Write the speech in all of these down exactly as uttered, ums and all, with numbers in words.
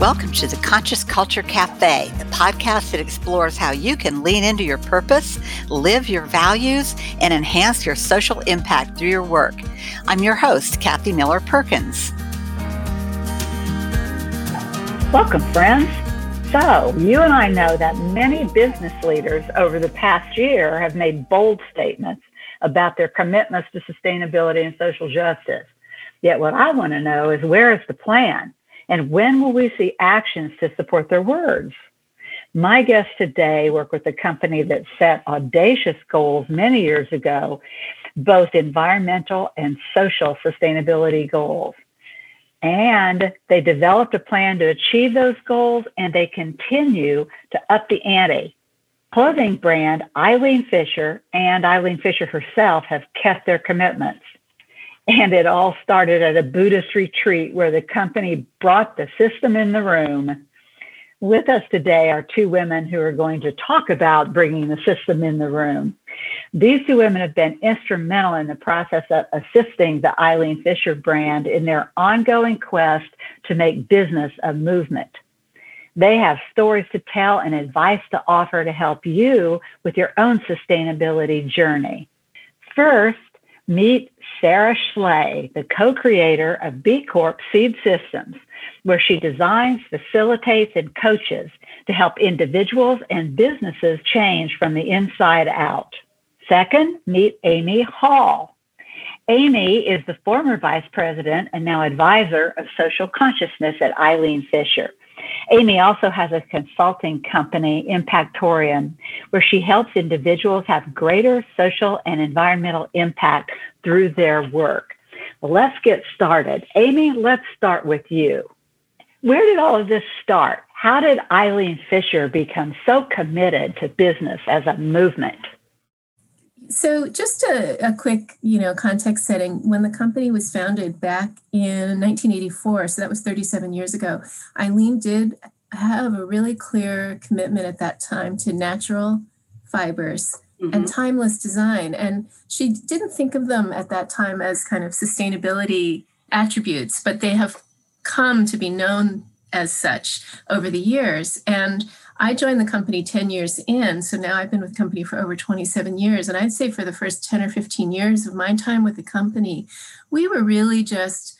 Welcome to the Conscious Culture Café, the podcast that explores how you can lean into your purpose, live your values, and enhance your social impact through your work. I'm your host, Kathy Miller Perkins. Welcome, friends. So, you and I know that many business leaders over the past year have made bold statements about their commitments to sustainability and social justice. Yet what I want to know is, where is the plan? And when will we see actions to support their words? My guests today work with a company that set audacious goals many years ago, both environmental and social sustainability goals. And they developed a plan to achieve those goals, and they continue to up the ante. Clothing brand Eileen Fisher and Eileen Fisher herself have kept their commitments. And it all started at a Buddhist retreat where the company brought the system in the room. With us today are two women who are going to talk about bringing the system in the room. These two women have been instrumental in the process of assisting the Eileen Fisher brand in their ongoing quest to make business a movement. They have stories to tell and advice to offer to help you with your own sustainability journey. First, meet Sarah Schley, the co-creator of B Corp Seed Systems, where she designs, facilitates, and coaches to help individuals and businesses change from the inside out. Second, meet Amy Hall. Amy is the former vice president and now advisor of social consciousness at Eileen Fisher. Amy also has a consulting company, Impactorium, where she helps individuals have greater social and environmental impact through their work. Well, let's get started. Amy, let's start with you. Where did all of this start? How did Eileen Fisher become so committed to business as a movement? So just a, a quick, you know, context setting. When the company was founded back in nineteen eighty-four, so that was thirty-seven years ago, Eileen did have a really clear commitment at that time to natural fibers mm-hmm. and timeless design. And she didn't think of them at that time as kind of sustainability attributes, but they have come to be known as such over the years. And I joined the company ten years in, so now I've been with the company for over twenty-seven years. And I'd say for the first ten or fifteen years of my time with the company, we were really just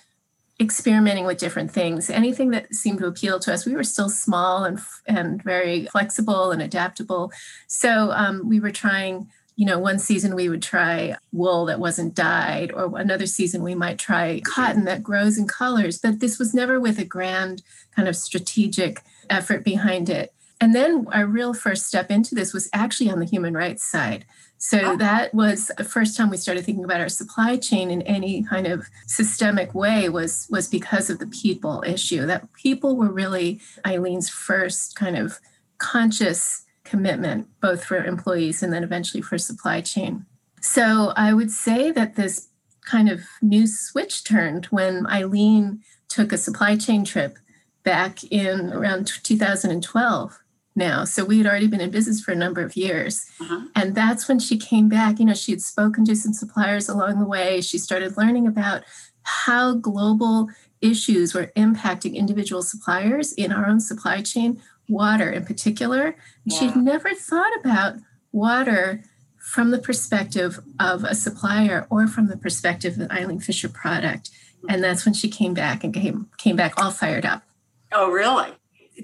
experimenting with different things. Anything that seemed to appeal to us, we were still small and and very flexible and adaptable. So um, we were trying, you know, one season we would try wool that wasn't dyed, or another season we might try cotton that grows in colors. But this was never with a grand kind of strategic effort behind it. And then our real first step into this was actually on the human rights side. So that was the first time we started thinking about our supply chain in any kind of systemic way was, was because of the people issue. That people were really Eileen's first kind of conscious commitment, both for employees and then eventually for supply chain. So I would say that this kind of new switch turned when Eileen took a supply chain trip back in around two thousand twelve. Now. So we had already been in business for a number of years. Uh-huh. And that's when she came back. You know, she had spoken to some suppliers along the way. She started learning about how global issues were impacting individual suppliers in our own supply chain, water in particular. Yeah. She'd never thought about water from the perspective of a supplier or from the perspective of an Eileen Fisher product. And that's when she came back and came, came back all fired up. Oh, really?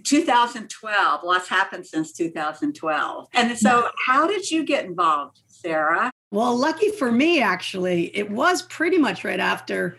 two thousand twelve, lots happened since two thousand twelve. And so how did you get involved, Sarah? Well, lucky for me, actually, it was pretty much right after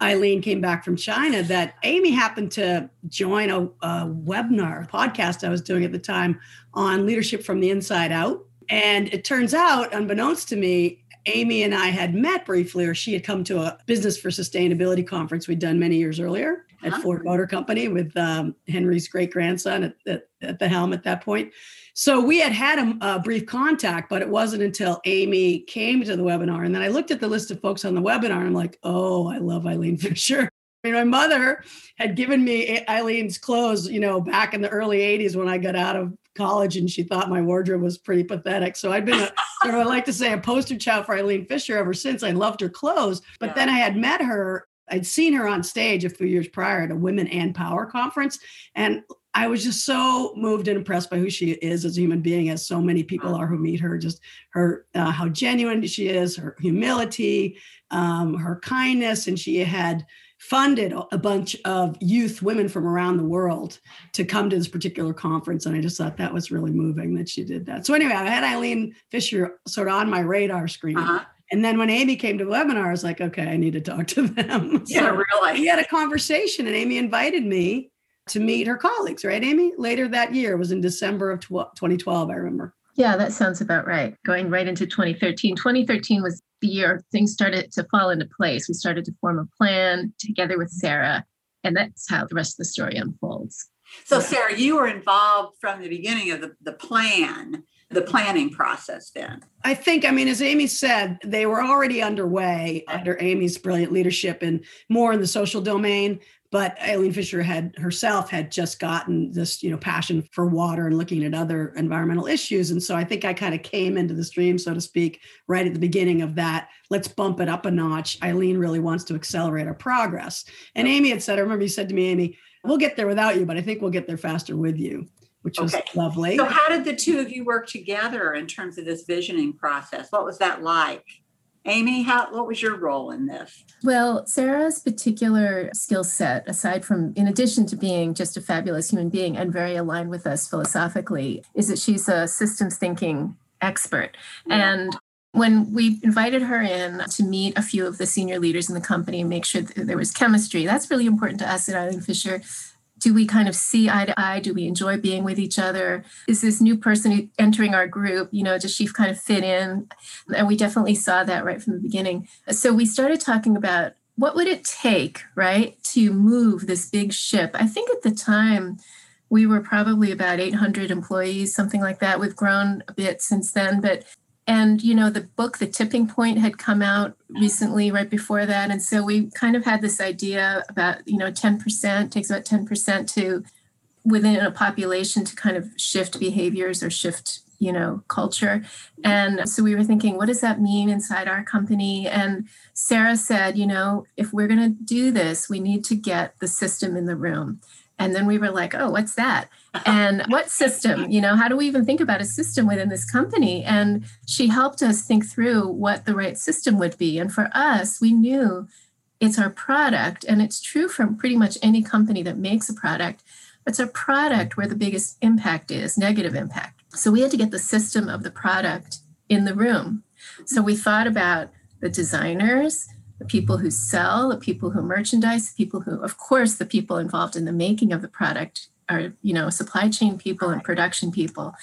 Eileen came back from China that Amy happened to join a, a webinar podcast I was doing at the time on leadership from the inside out. And it turns out, unbeknownst to me, Amy and I had met briefly, or she had come to a Business for Sustainability conference we'd done many years earlier at Ford Motor Company with um, Henry's great-grandson at, at, at the helm at that point. So we had had a, a brief contact, but it wasn't until Amy came to the webinar. And then I looked at the list of folks on the webinar and I'm like, oh, I love Eileen Fisher. I mean, my mother had given me Eileen's clothes, you know, back in the early eighties when I got out of college, and she thought my wardrobe was pretty pathetic. So I'd been, a, sort of, I like to say, a poster child for Eileen Fisher ever since. I loved her clothes, but yeah. then I had met her I'd seen her on stage a few years prior at a Women and Power conference, and I was just so moved and impressed by who she is as a human being, as so many people are who meet her, just her, uh, how genuine she is, her humility, um, her kindness. And she had funded a bunch of youth women from around the world to come to this particular conference. And I just thought that was really moving that she did that. So anyway, I had Eileen Fisher sort of on my radar screen. Uh-huh. And then when Amy came to the webinar, I was like, okay, I need to talk to them. Yeah, so really. We had a conversation and Amy invited me to meet her colleagues, right, Amy? Later that year, it was in December of twenty twelve, I remember. Yeah, that sounds about right. Going right into twenty thirteen. twenty thirteen was the year things started to fall into place. We started to form a plan together with Sarah, and that's how the rest of the story unfolds. So, Sarah, you were involved from the beginning of the, the plan, the planning process then. I think, I mean, as Amy said, they were already underway under Amy's brilliant leadership and more in the social domain. But Eileen Fisher had herself had just gotten this, you know, passion for water and looking at other environmental issues. And so I think I kind of came into the stream, so to speak, right at the beginning of that. Let's bump it up a notch. Eileen really wants to accelerate our progress. And Amy had said, I remember you said to me, Amy, we'll get there without you, but I think we'll get there faster with you, which was okay. Lovely. So how did the two of you work together in terms of this visioning process? What was that like? Amy, how, what was your role in this? Well, Sarah's particular skill set, aside from, in addition to being just a fabulous human being and very aligned with us philosophically, is that she's a systems thinking expert. Yeah. And when we invited her in to meet a few of the senior leaders in the company and make sure that there was chemistry, that's really important to us at Eileen Fisher. Do we kind of see eye to eye? Do we enjoy being with each other? Is this new person entering our group? You know, does she kind of fit in? And we definitely saw that right from the beginning. So we started talking about what would it take, right, to move this big ship? I think at the time we were probably about eight hundred employees, something like that. We've grown a bit since then, but and, you know, the book, The Tipping Point, had come out recently, right before that. And so we kind of had this idea about, you know, ten percent, takes about ten percent to within a population to kind of shift behaviors or shift, you know, culture. And so we were thinking, what does that mean inside our company? And Sarah said, you know, if we're going to do this, we need to get the system in the room. And then we were like, oh, what's that? And what system? You know, how do we even think about a system within this company? And she helped us think through what the right system would be. And for us, we knew it's our product. And it's true from pretty much any company that makes a product. It's our product where the biggest impact is, negative impact. So we had to get the system of the product in the room. So we thought about the designers, the people who sell, the people who merchandise, the people who, of course, the people involved in the making of the product are, you know, supply chain people and production people.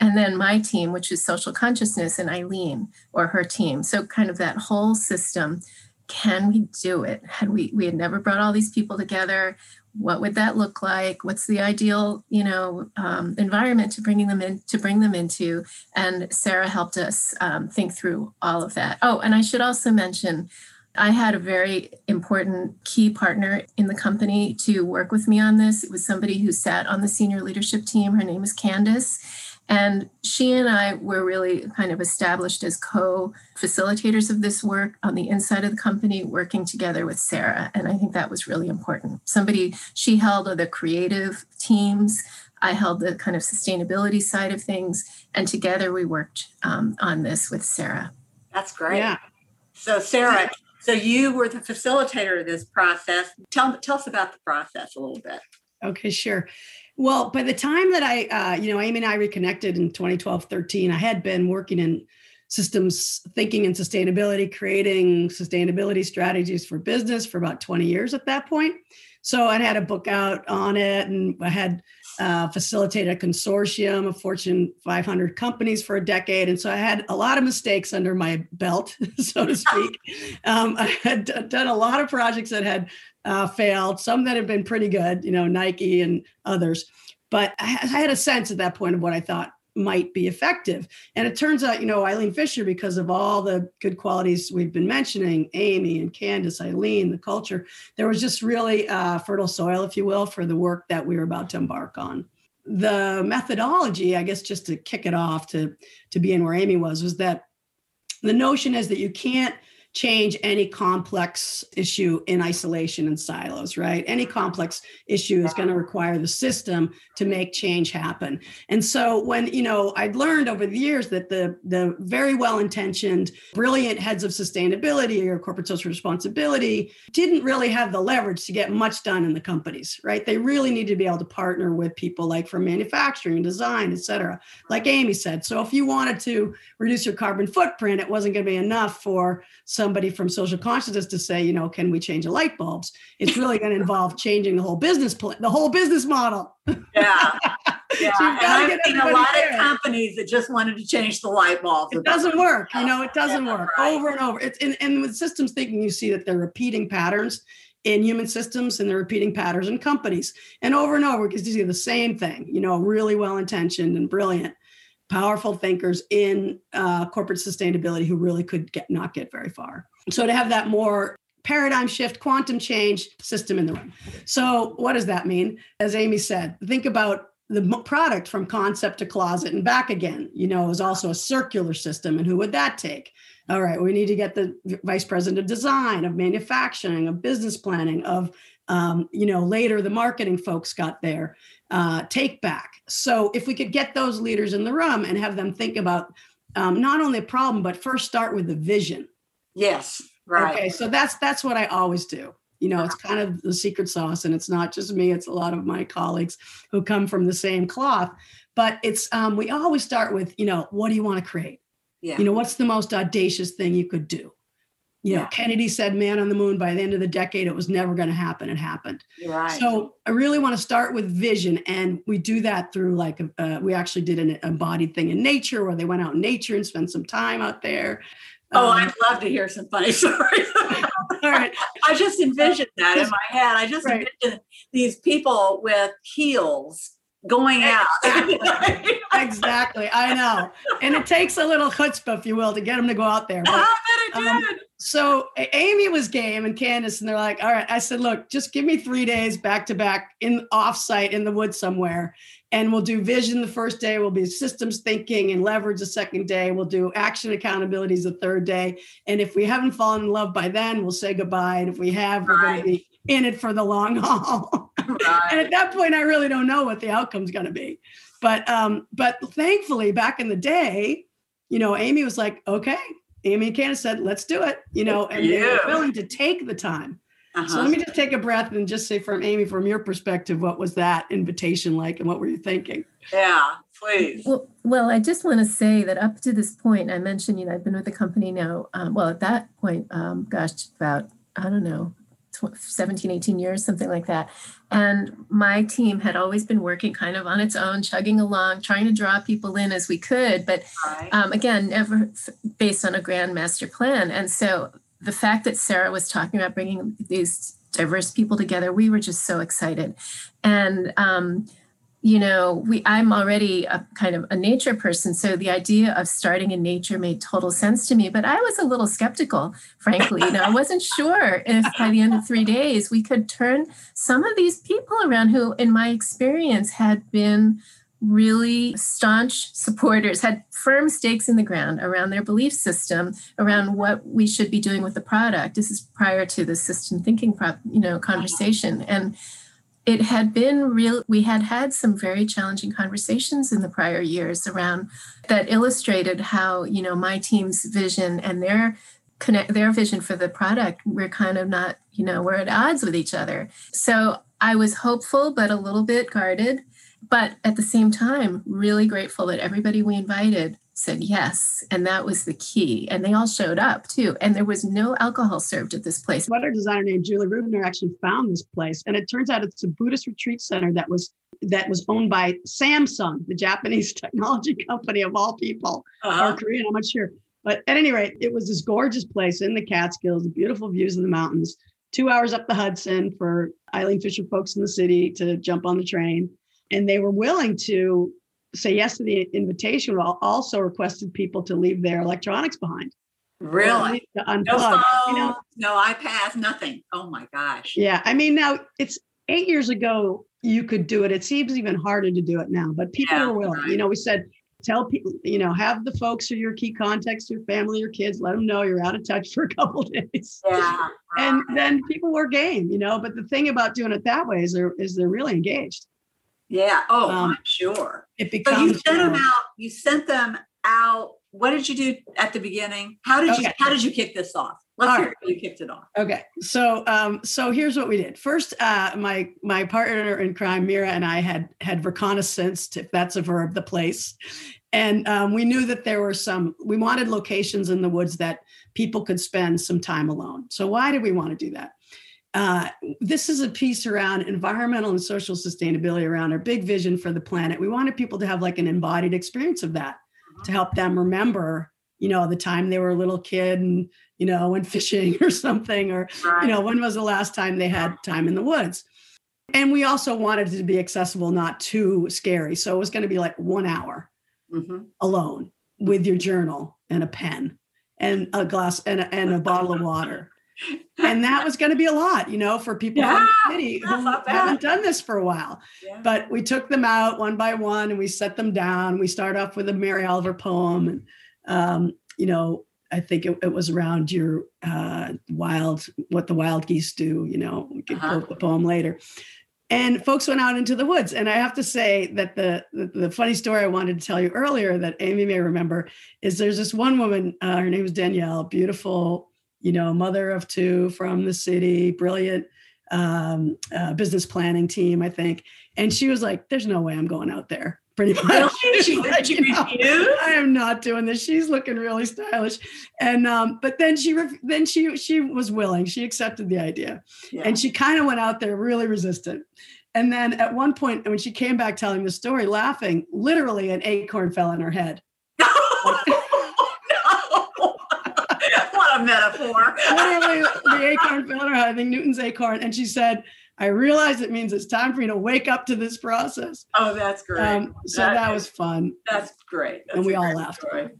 And then my team, which is social consciousness, and Eileen or her team. So kind of that whole system. Can we do it? Had we, we had never brought all these people together. What would that look like? What's the ideal, you know, um, environment to bringing them in, to bring them into? And Sarah helped us um, think through all of that. Oh, and I should also mention, I had a very important key partner in the company to work with me on this. It was somebody who sat on the senior leadership team. Her name is Candace. And she and I were really kind of established as co-facilitators of this work on the inside of the company, working together with Sarah. And I think that was really important. Somebody, she held the creative teams. I held the kind of sustainability side of things. And together we worked um, on this with Sarah. That's great. Yeah. So Sarah... So you were the facilitator of this process. Tell, tell us about the process a little bit. Okay, sure. Well, by the time that I, uh, you know, Amy and I reconnected in twenty twelve, thirteen, I had been working in systems thinking and sustainability, creating sustainability strategies for business for about twenty years at that point. So I had a book out on it, and I had uh, facilitated a consortium of Fortune five hundred companies for a decade. And so I had a lot of mistakes under my belt, so to speak. Um, I had d- done a lot of projects that had uh, failed, some that had been pretty good, you know, Nike and others. But I, I had a sense at that point of what I thought might be effective. And it turns out, you know, Eileen Fisher, because of all the good qualities we've been mentioning, Amy and Candace, Eileen, the culture, there was just really uh, fertile soil, if you will, for the work that we were about to embark on. The methodology, I guess, just to kick it off to, to be in where Amy was, was that the notion is that you can't change any complex issue in isolation and silos, right? Any complex issue is going to require the system to make change happen. And so when, you know, I'd learned over the years that the, the very well-intentioned, brilliant heads of sustainability or corporate social responsibility didn't really have the leverage to get much done in the companies, right? They really need to be able to partner with people like from manufacturing and design, et cetera, like Amy said. So if you wanted to reduce your carbon footprint, it wasn't going to be enough for somebody from social consciousness to say, you know, can we change the light bulbs? It's really going to involve changing the whole business plan, the whole business model. Yeah. Yeah. So and I've seen a lot there. of companies that just wanted to change the light bulbs. It doesn't work. You know, it doesn't yeah, work right. over and over. It's and, and with systems thinking, you see that they're repeating patterns in human systems, and they're repeating patterns in companies. And over and over, because you see the same thing, you know, really well-intentioned and brilliant, powerful thinkers in uh, corporate sustainability who really could get not get very far. So to have that more paradigm shift, quantum change system in the room. So what does that mean? As Amy said, think about the product from concept to closet and back again, you know, is also a circular system. And who would that take? All right, we need to get the vice president of design, of manufacturing, of business planning, of, um, you know, later the marketing folks got their uh, take back. So if we could get those leaders in the room and have them think about um, not only a problem, but first start with the vision. Yes, right. Okay, so that's that's what I always do. You know, it's kind of the secret sauce, and it's not just me. It's a lot of my colleagues who come from the same cloth. But it's um, we always start with, you know, what do you want to create? Yeah. You know, what's the most audacious thing you could do? You yeah. know, Kennedy said man on the moon, by the end of the decade, it was never going to happen. It happened. Right. So I really want to start with vision. And we do that through like, uh, we actually did an embodied thing in nature where they went out in nature and spent some time out there. Oh, um, I'd love to hear some funny stories. All right. I just envisioned that in my head. I just right. envisioned these people with heels going out. Exactly. Exactly. I know. And it takes a little chutzpah, if you will, to get them to go out there. But, I bet it um, did. So Amy was game and Candace, and they're like, all right, I said, look, just give me three days back to back in offsite in the woods somewhere. And we'll do vision the first day. We'll be systems thinking and leverage the second day. We'll do action accountabilities the third day. And if we haven't fallen in love by then, we'll say goodbye. And if we have, we're right. going to be in it for the long haul. Right. And at that point, I really don't know what the outcome's going to be. But um, but thankfully, back in the day, you know, Amy was like, okay, Amy and Candace said, let's do it, you know, and yeah. they were willing to take the time. Uh-huh. So let me just take a breath and just say from Amy, from your perspective, what was that invitation like and what were you thinking? Yeah, please. Well, well I just want to say that up to this point, I mentioned, you know, I've been with the company now, um, well, at that point, um, gosh, about, I don't know, seventeen, eighteen years, something like that. And my team had always been working kind of on its own, chugging along, trying to draw people in as we could. But um, again, never based on a grand master plan. And so the fact that Sarah was talking about bringing these diverse people together, we were just so excited. And, um, you know, we I'm already a kind of a nature person. So the idea of starting in nature made total sense to me, but I was a little skeptical, frankly. You know, I wasn't sure if by the end of three days we could turn some of these people around who, in my experience, had been really staunch supporters, had firm stakes in the ground around their belief system, around what we should be doing with the product. This is prior to the system thinking, prop, you know, conversation. And it had been real, we had had some very challenging conversations in the prior years around that illustrated how, you know, my team's vision and their connect, their vision for the product, we're kind of not, you know, we're at odds with each other. So I was hopeful, but a little bit guarded, but at the same time, really grateful that everybody we invited said yes. And that was the key. And they all showed up too. And there was no alcohol served at this place. What our designer named Julie Rubner actually found this place. And it turns out it's a Buddhist retreat center that was that was owned by Samsung, the Japanese technology company of all people, uh-huh. or Korean, I'm not sure. But at any rate, it was this gorgeous place in the Catskills, beautiful views in the mountains, two hours up the Hudson for Eileen Fisher folks in the city to jump on the train. And they were willing to say yes to the invitation, while also requested people to leave their electronics behind. Really? To unplug. No phone, you know? No iPads, nothing. Oh my gosh. Yeah. I mean, now it's eight years ago, you could do it. It seems even harder to do it now, but people yeah, are willing. Right. You know, we said, Tell people, you know, have the folks who are your key contacts, your family, your kids, let them know you're out of touch for a couple of days. Yeah. And then people were game, you know, but the thing about doing it that way is they're, is they're really engaged. Yeah. Oh, um, I'm sure. It becomes, so you sent them out, you sent them out. What did you do at the beginning? How did okay. you, how did you kick this off? Let's hear how you kicked it off. Okay. So, um, so here's what we did. First, uh, my, my partner in crime, Mira, and I had, had reconnaissance, if that's a verb, the place. And, um, we knew that there were some, we wanted locations in the woods that people could spend some time alone. So why did we want to do that? Uh, this is a piece around environmental and social sustainability, around our big vision for the planet. We wanted people to have like an embodied experience of that, to help them remember, you know, the time they were a little kid and, you know, went fishing or something, or, you know, when was the last time they had time in the woods? And we also wanted it to be accessible, not too scary. So it was going to be like one hour mm-hmm. alone with your journal and a pen and a glass and a, and a bottle of water. And that was going to be a lot, you know, for people yeah, in the city who haven't done this for a while. Yeah. But we took them out one by one and we set them down. We start off with a Mary Oliver poem. And, um, you know, I think it, it was around your uh, wild, what the wild geese do, you know, we could quote the poem later. And folks went out into the woods. And I have to say that the, the, the funny story I wanted to tell you earlier that Amy may remember is there's this one woman, uh, her name was Danielle, beautiful, you know, mother of two from the city, brilliant um, uh, business planning team, I think. And she was like, there's no way I'm going out there. Pretty much. She like, you know, I am not doing this. She's looking really stylish. And, um, but then she, ref- then she, she was willing, she accepted the idea yeah. and she kind of went out there really resistant. And then at one point when she came back telling the story, laughing, literally an acorn fell on her head. Metaphor. Literally, the acorn fell on her, I think Newton's acorn. And she said, I realize it means it's time for you to wake up to this process. Oh, that's great. Um, so that, that was fun. That's great. That's and we all laughed. And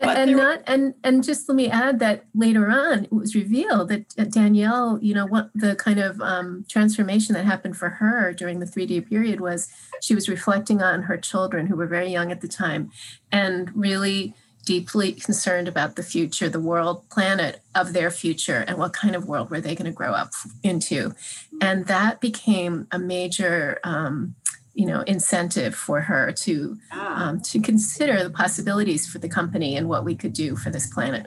that, were, and and just let me add that later on, it was revealed that Danielle, you know, what the kind of um, transformation that happened for her during the three-day period was she was reflecting on her children who were very young at the time and really deeply concerned about the future, the world, planet of their future, and what kind of world were they going to grow up into. And that became a major, um, you know, incentive for her to um, to consider the possibilities for the company and what we could do for this planet.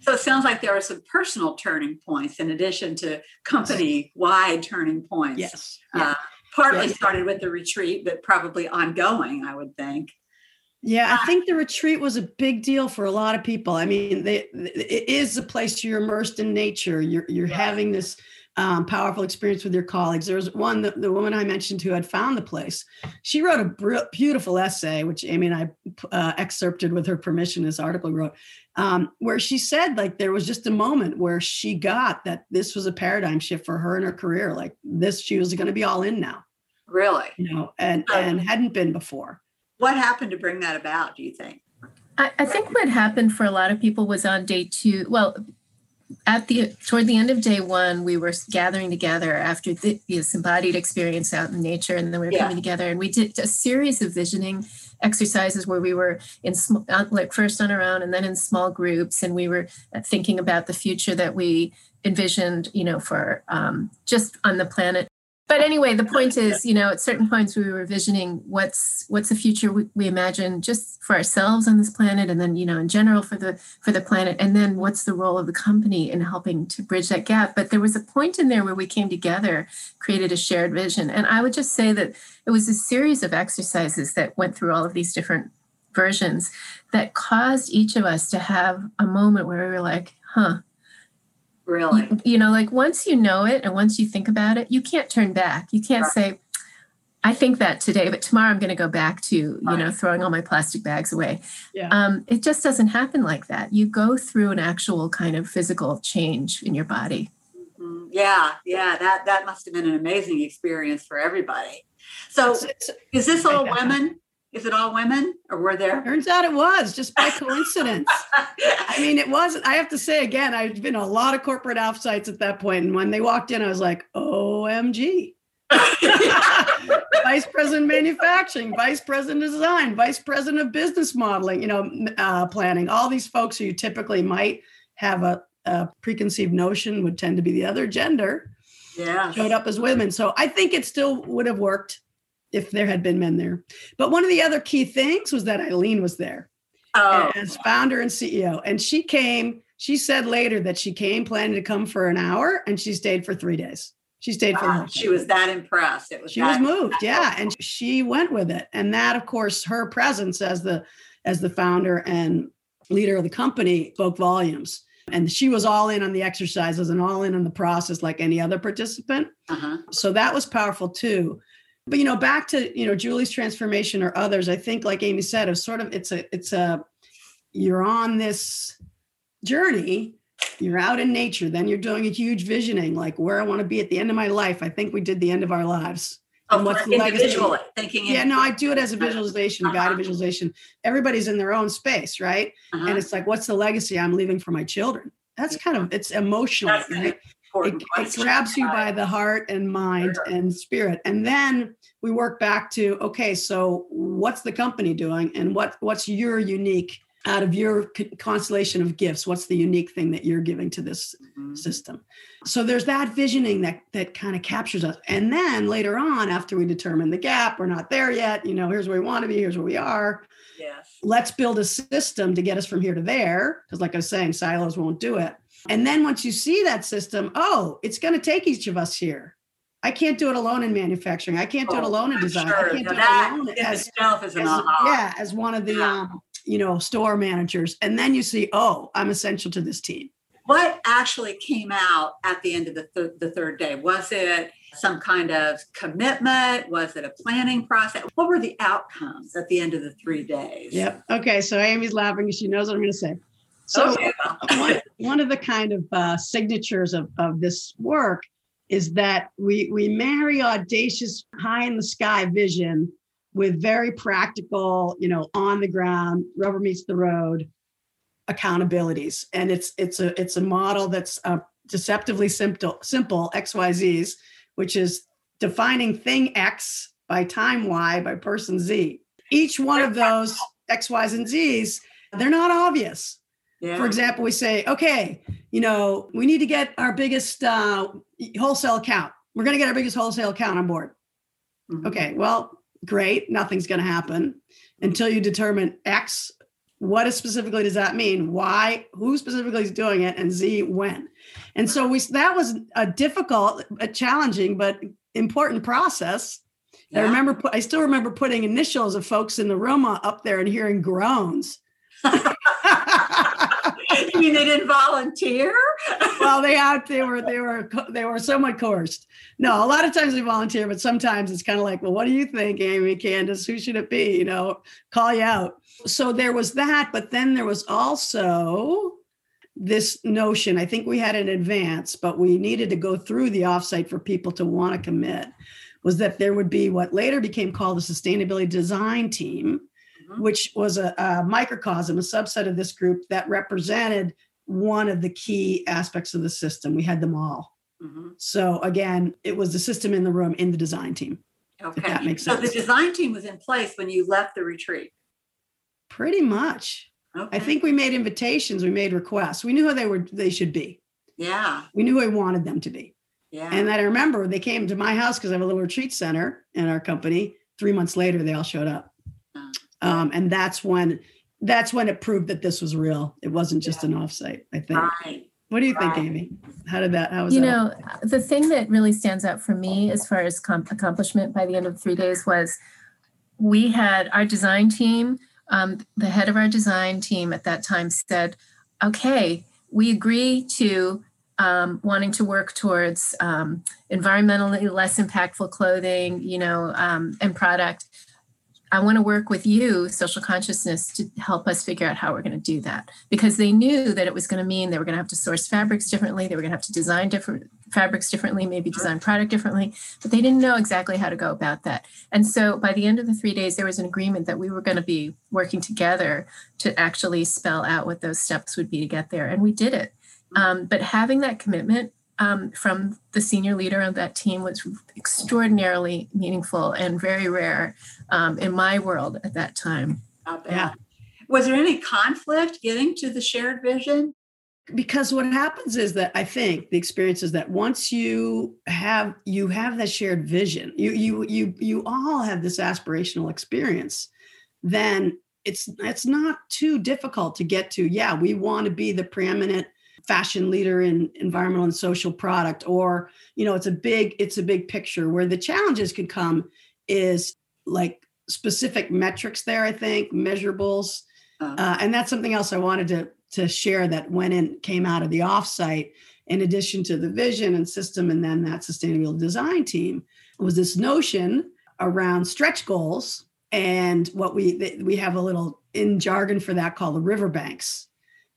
So it sounds like there are some personal turning points in addition to company-wide turning points. Yes. Uh, partly yes. started with the retreat, but probably ongoing, I would think. Yeah, I think the retreat was a big deal for a lot of people. I mean, they, it is a place you're immersed in nature. You're you're yeah. having this um, powerful experience with your colleagues. There was one, the, the woman I mentioned who had found the place. She wrote a br- beautiful essay, which Amy and I uh, excerpted with her permission, this article wrote, um, where she said, like, there was just a moment where she got that this was a paradigm shift for her in her career. Like this, she was going to be all in now. Really? You know, and, oh. and hadn't been before. What happened to bring that about, do you think? I, I think what happened for a lot of people was on day two. Well, at the toward the end of day one, we were gathering together after the, this embodied experience out in nature, and then we were yeah. coming together, and we did a series of visioning exercises where we were in sm- like first on our own, and then in small groups, and we were thinking about the future that we envisioned, you know, for um, just on the planet. But anyway, the point is, you know, at certain points we were visioning what's what's the future we, we imagine just for ourselves on this planet, and then, you know, in general for the for the planet, and then what's the role of the company in helping to bridge that gap. But there was a point in there where we came together, created a shared vision. And I would just say that it was a series of exercises that went through all of these different versions that caused each of us to have a moment where we were like, huh. Really? You, you know, like once you know it and once you think about it, you can't turn back. You can't right. say, I think that today, but tomorrow I'm going to go back to, right. you know, throwing all my plastic bags away. Yeah. Um, it just doesn't happen like that. You go through an actual kind of physical change in your body. Mm-hmm. Yeah. Yeah. That, that must have been an amazing experience for everybody. So it's, it's, is this all women? Is it all women, or were there? Turns out it was just by coincidence. I mean, it wasn't. I have to say again, I've been to a lot of corporate offsites at that point, and when they walked in, I was like, "O M G!" Vice president of manufacturing, vice president of design, vice president of business modeling, you know, uh, planning. All these folks who you typically might have a, a preconceived notion would tend to be the other gender. Yeah, showed up as women. So I think it still would have worked if there had been men there. But one of the other key things was that Eileen was there oh. as founder and C E O. And she came, she said later that she came planning to come for an hour and she stayed for three days. She stayed wow. for her. She was that impressed. It was she that was moved. Impressed. Yeah. And she went with it. And that, of course, her presence as the as the founder and leader of the company spoke volumes. And she was all in on the exercises and all in on the process like any other participant. Uh-huh. So that was powerful, too. But, you know, back to, you know, Julie's transformation or others, I think, like Amy said, it's sort of it's a it's a you're on this journey. You're out in nature. Then you're doing a huge visioning, like where I want to be at the end of my life. I think we did the end of our lives. Oh, and what's the individual legacy? Thinking. Yeah, no, I do it as a visualization, uh-huh. guided visualization. Everybody's in their own space, right? Uh-huh. And it's like, what's the legacy I'm leaving for my children? That's kind of, it's emotional, that's right? It, it grabs you by the heart and mind sure. and spirit. And then we work back to, okay, so what's the company doing and what what's your unique out of your constellation of gifts, what's the unique thing that you're giving to this mm-hmm. system? So there's that visioning that that kind of captures us. And then later on, after we determine the gap, we're not there yet. You know, here's where we want to be. Here's where we are. Yes. Let's build a system to get us from here to there. Because like I was saying, silos won't do it. And then once you see that system, oh, it's going to take each of us here. I can't do it alone in manufacturing. I can't oh, do it alone in I'm design. Sure. I can't now do that it alone as, itself is an as, uh-huh. yeah, as one of the... Yeah. Um, you know, store managers. And then you see, oh, I'm essential to this team. What actually came out at the end of the, th- the third day? Was it some kind of commitment? Was it a planning process? What were the outcomes at the end of the three days? Yep. Okay. So Amy's laughing because she knows what I'm going to say. So okay. one, one of the kind of uh, signatures of, of this work is that we we marry audacious, high in the sky vision with very practical, you know, on the ground, rubber meets the road, accountabilities. And it's it's a it's a model that's uh, deceptively simple, simple X Y Zs, which is defining thing X by time Y by person Z. Each one of those X, Ys, and Zs, they're not obvious. Yeah. For example, we say, okay, you know, we need to get our biggest uh, wholesale account. We're going to get our biggest wholesale account on board. Mm-hmm. Okay, well, great. Nothing's going to happen until you determine X. What is specifically does that mean? Why? Who specifically is doing it? And Z, when? And so we that was a difficult, a challenging, but important process. Yeah. I remember, I still remember putting initials of folks in the room up there and hearing groans. You mean they didn't volunteer? Well, they out they were they were they were somewhat coerced. No, a lot of times they volunteer, but sometimes it's kind of like, well, what do you think, Amy, Candace? Who should it be? You know, call you out. So there was that, but then there was also this notion. I think we had an advance, but we needed to go through the offsite for people to want to commit. Was that there would be what later became called the Sustainability Design Team, which was a, a microcosm, a subset of this group that represented one of the key aspects of the system. We had them all. Mm-hmm. So again, it was the system in the room in the design team. Okay. If that makes sense. So the design team was in place when you left the retreat? Pretty much. Okay. I think we made invitations. We made requests. We knew who they were. They should be. Yeah. We knew who we wanted them to be. Yeah. And then I remember they came to my house because I have a little retreat center in our company. Three months later, they all showed up. Um, and that's when, that's when it proved that this was real. It wasn't just yeah. an offsite, I think. Right. What do you right. think, Amy? How did that, how was you that? You know, the thing that really stands out for me as far as com- accomplishment by the end of the three days was we had our design team, um, the head of our design team at that time said, okay, we agree to Um, wanting to work towards um, environmentally less impactful clothing, you know, um, and product. I want to work with you, social consciousness, to help us figure out how we're going to do that, because they knew that it was going to mean they were going to have to source fabrics differently. They were going to have to design different fabrics differently, maybe design product differently, but they didn't know exactly how to go about that. And so by the end of the three days, there was an agreement that we were going to be working together to actually spell out what those steps would be to get there. And we did it. Um, but having that commitment, um, from the senior leader of that team was extraordinarily meaningful and very rare um, in my world at that time. Yeah. Was there any conflict getting to the shared vision? Because what happens is that I think the experience is that once you have you have that shared vision, you you you you all have this aspirational experience, then it's it's not too difficult to get to, yeah, we want to be the preeminent fashion leader in environmental and social product, or, you know, it's a big, it's a big picture. Where the challenges could come is like specific metrics there, I think, measurables. Uh-huh. Uh, and that's something else I wanted to to share that went in, came out of the offsite, in addition to the vision and system, and then that sustainable design team, was this notion around stretch goals. And what we, we have a little in jargon for that called the riverbanks.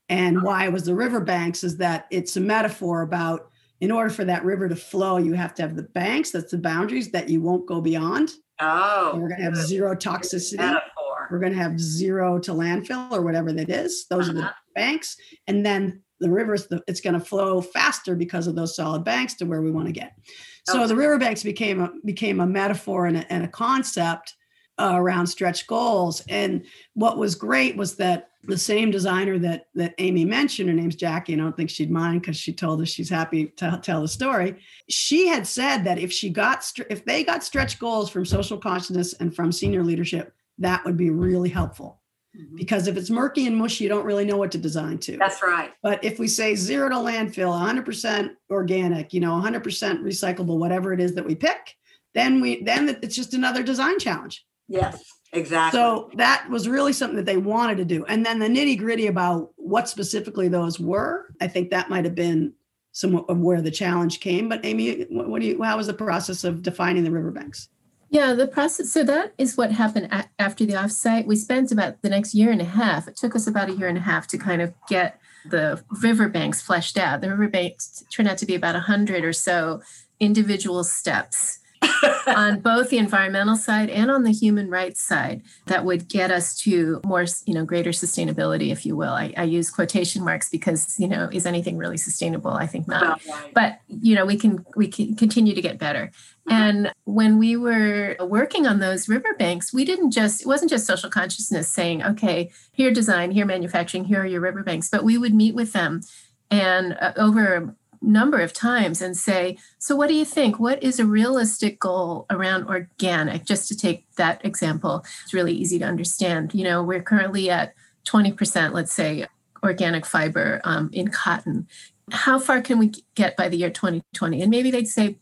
And why it was the riverbanks is that it's a metaphor about, in order for that river to flow, you have to have the banks, that's the boundaries that you won't go beyond. Oh, and we're going to have zero toxicity. Metaphor. We're going to have zero to landfill or whatever that is. Those uh-huh. are the banks. And then the rivers, it's going to flow faster because of those solid banks to where we want to get. So okay. the riverbanks became a, became a metaphor and a, and a concept uh, around stretch goals. And what was great was that the same designer that that Amy mentioned, her name's Jackie, and I don't think she'd mind because she told us she's happy to tell the story. She had said that if she got if they got stretch goals from social consciousness and from senior leadership, that would be really helpful. Mm-hmm. Because if it's murky and mushy, you don't really know what to design to. That's right. But if we say zero to landfill, one hundred percent organic, you know, one hundred percent recyclable, whatever it is that we pick, then we then it's just another design challenge. Yes. Exactly. So that was really something that they wanted to do. And then the nitty gritty about what specifically those were, I think that might have been somewhat of where the challenge came. But Amy, what do you, how was the process of defining the riverbanks? Yeah, the process. So that is what happened a- after the offsite. We spent about the next year and a half. It took us about a year and a half to kind of get the riverbanks fleshed out. The riverbanks turned out to be about one hundred or so individual steps on both the environmental side and on the human rights side that would get us to more, you know, greater sustainability, if you will. I, I use quotation marks because, you know, is anything really sustainable? I think not. But, you know, we can we can continue to get better. And when we were working on those riverbanks, we didn't just, it wasn't just social consciousness saying, okay, here design, here manufacturing, here are your riverbanks, but we would meet with them and uh, over number of times and say, so what do you think? What is a realistic goal around organic? Just to take that example, it's really easy to understand. You know, we're currently at twenty percent, let's say, organic fiber um, in cotton. How far can we get by the year twenty twenty? And maybe they'd say,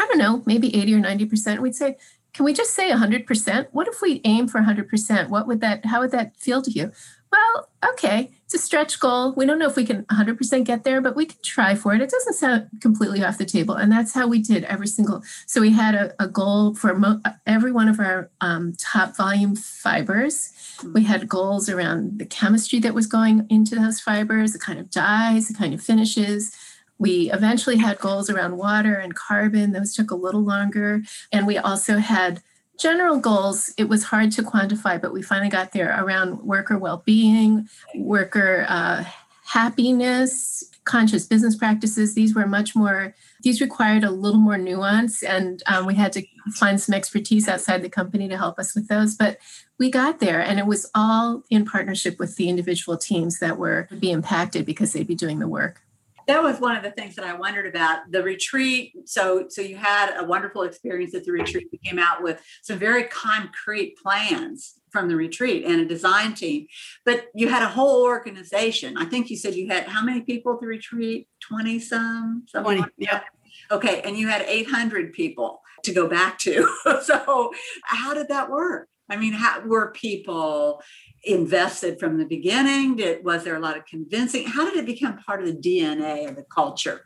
I don't know, maybe eighty or ninety percent. We'd say, can we just say one hundred percent? What if we aim for one hundred percent? What would that, how would that feel to you? Well, okay, it's a stretch goal. We don't know if we can one hundred percent get there, but we can try for it. It doesn't sound completely off the table. And that's how we did every single. So we had a, a goal for mo- every one of our um, top volume fibers. We had goals around the chemistry that was going into those fibers, the kind of dyes, the kind of finishes. We eventually had goals around water and carbon. Those took a little longer. And we also had general goals. It was hard to quantify, but we finally got there around worker well-being, worker uh, happiness, conscious business practices. These were much more, these required a little more nuance, and um, we had to find some expertise outside the company to help us with those. But we got there, and it was all in partnership with the individual teams that were be impacted because they'd be doing the work. That was one of the things that I wondered about the retreat. So, so you had a wonderful experience at the retreat. You came out with some very concrete plans from the retreat and a design team, but you had a whole organization. I think you said you had how many people at the retreat? twenty some? twenty, like yeah. Okay. And you had eight hundred people to go back to. So how did that work? I mean, how were people invested from the beginning? Did, was there a lot of convincing? How did it become part of the D N A of the culture?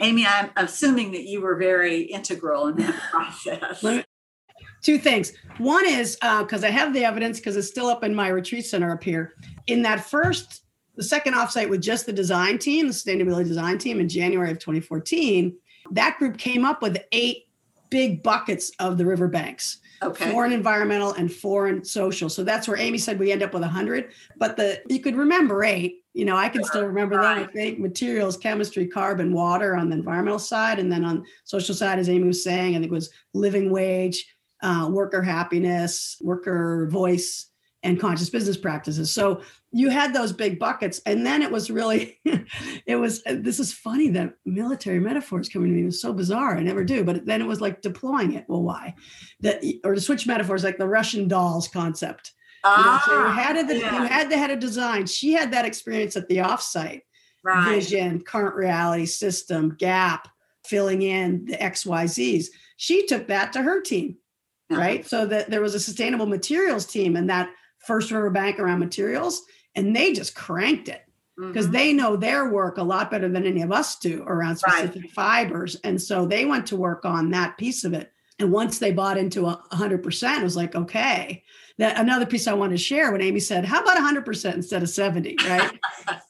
Amy, I'm assuming that you were very integral in that process. Me, two things. One is, because uh, I have the evidence, because it's still up in my retreat center up here. In that first, the second offsite with just the design team, the sustainability design team in January of twenty fourteen, that group came up with eight big buckets of the riverbanks. okay. foreign environmental, and foreign social. So that's where Amy said we end up with one hundred. But the you could remember eight. You know, I can sure. still remember right. that. Eight materials, chemistry, carbon, water on the environmental side. And then on social side, as Amy was saying, I think it was living wage, uh, worker happiness, worker voice, and conscious business practices. So you had those big buckets. And then it was really, it was, this is funny that military metaphors coming to me. It was so bizarre. I never do. But then it was like deploying it. Well, why? That, or to switch metaphors, like the Russian dolls concept. Ah, you know, so you had, the, yeah. you had the head of design. She had that experience at the offsite. Right. Vision, current reality, system, gap, filling in the X Y Zs. She took that to her team, yeah. right? So that there was a sustainable materials team, and that First River Bank around materials, and they just cranked it because mm-hmm. they know their work a lot better than any of us do around specific right. fibers. And so they went to work on that piece of it. And once they bought into one hundred percent, it was like, okay. That another piece I want to share when Amy said, how about one hundred percent instead of seventy, right?